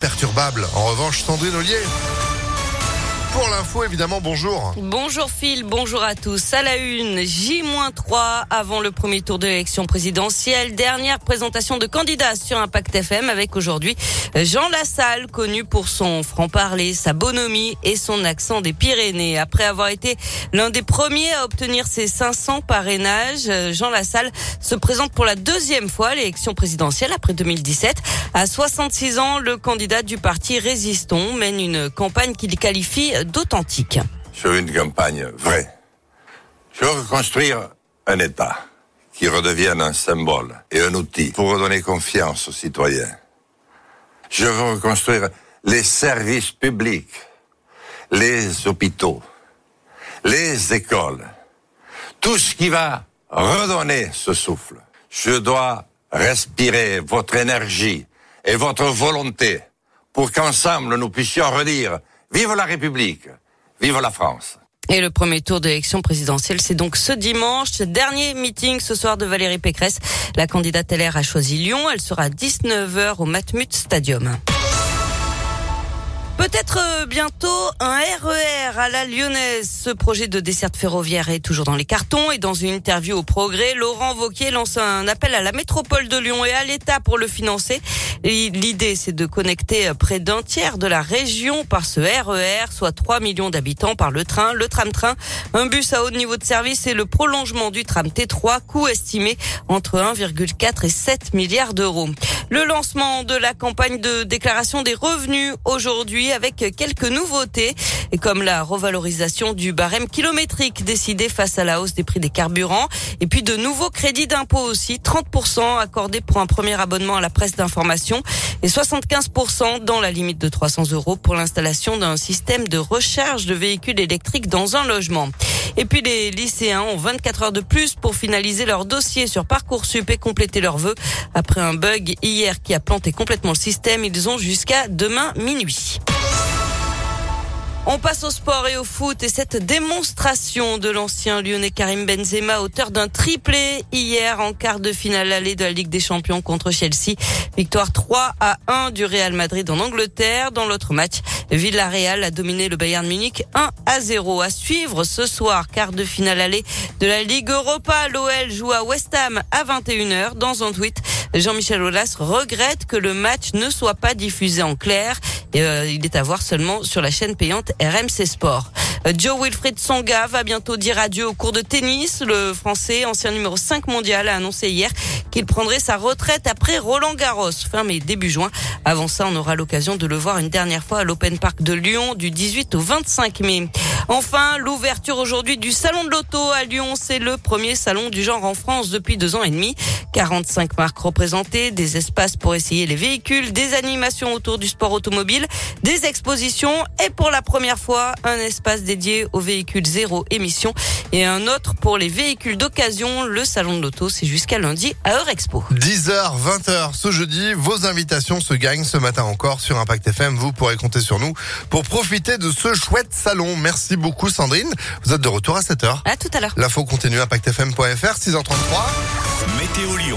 Perturbable. En revanche, Sandrine Ollier. Pour l'info, évidemment, bonjour. Bonjour Phil, bonjour à tous. À la une, J-3 avant le premier tour de l'élection présidentielle. Dernière présentation de candidats sur Impact FM avec aujourd'hui Jean Lassalle, connu pour son franc-parler, sa bonhomie et son accent des Pyrénées. Après avoir été l'un des premiers à obtenir ses 500 parrainages, Jean Lassalle se présente pour la deuxième fois à l'élection présidentielle après 2017. À 66 ans, le candidat du parti Résistons mène une campagne qu'il qualifie d'authentique. Sur une campagne vraie. Sur reconstruire un État qui redevienne un symbole et un outil pour redonner confiance aux citoyens. Je veux reconstruire les services publics, les hôpitaux, les écoles, tout ce qui va redonner ce souffle. Je dois respirer votre énergie et votre volonté pour qu'ensemble nous puissions redire « Vive la République, vive la France ». Et le premier tour d'élection présidentielle, c'est donc ce dimanche. Dernier meeting ce soir de Valérie Pécresse. La candidate LR a choisi Lyon. Elle sera à 19h au Matmut Stadium. Peut-être bientôt un RER à la Lyonnaise. Ce projet de desserte ferroviaire est toujours dans les cartons et dans une interview au Progrès, Laurent Wauquiez lance un appel à la métropole de Lyon et à l'État pour le financer. Et l'idée, c'est de connecter près d'un tiers de la région par ce RER, soit 3 millions d'habitants par le train, le tram-train, un bus à haut niveau de service et le prolongement du tram T3, coût estimé entre 1,4 et 7 milliards d'euros. Le lancement de la campagne de déclaration des revenus aujourd'hui avec quelques nouveautés comme la revalorisation du barème kilométrique décidé face à la hausse des prix des carburants et puis de nouveaux crédits d'impôt aussi, 30% accordés pour un premier abonnement à la presse d'information et 75% dans la limite de 300 € pour l'installation d'un système de recharge de véhicules électriques dans un logement. Et puis les lycéens ont 24 heures de plus pour finaliser leur dossier sur Parcoursup et compléter leurs vœux. Après un bug hier qui a planté complètement le système, ils ont jusqu'à demain minuit. On passe au sport et au foot et cette démonstration de l'ancien Lyonnais Karim Benzema, auteur d'un triplé hier en quart de finale aller de la Ligue des Champions contre Chelsea. Victoire 3-1 du Real Madrid en Angleterre. Dans l'autre match, Villarreal a dominé le Bayern Munich 1-0. À suivre ce soir, quart de finale aller de la Ligue Europa. L'OL joue à West Ham à 21h. Dans un tweet, Jean-Michel Aulas regrette que le match ne soit pas diffusé en clair. Il est à voir seulement sur la chaîne payante RMC Sport. Joe Wilfried Tsonga va bientôt dire adieu au cours de tennis. Le Français, ancien numéro 5 mondial, a annoncé hier qu'il prendrait sa retraite après Roland Garros, fin mai début juin. Avant ça, on aura l'occasion de le voir une dernière fois à l'Open Park de Lyon du 18 au 25 mai. Enfin, l'ouverture aujourd'hui du Salon de l'Auto à Lyon. C'est le premier salon du genre en France depuis 2 ans et demi. 45 marques représentées, des espaces pour essayer les véhicules, des animations autour du sport automobile, des expositions et pour la première fois, un espace dédié aux véhicules zéro émission et un autre pour les véhicules d'occasion. Le Salon de l'Auto, c'est jusqu'à lundi à Eurexpo. 10h, 20h ce jeudi, vos invitations se gagnent ce matin encore sur Impact FM. Vous pourrez compter sur nous pour profiter de ce chouette salon. Merci beaucoup Sandrine. Vous êtes de retour à 7h. À tout à l'heure. L'info continue, impactfm.fr, 6h33. Météo Lyon.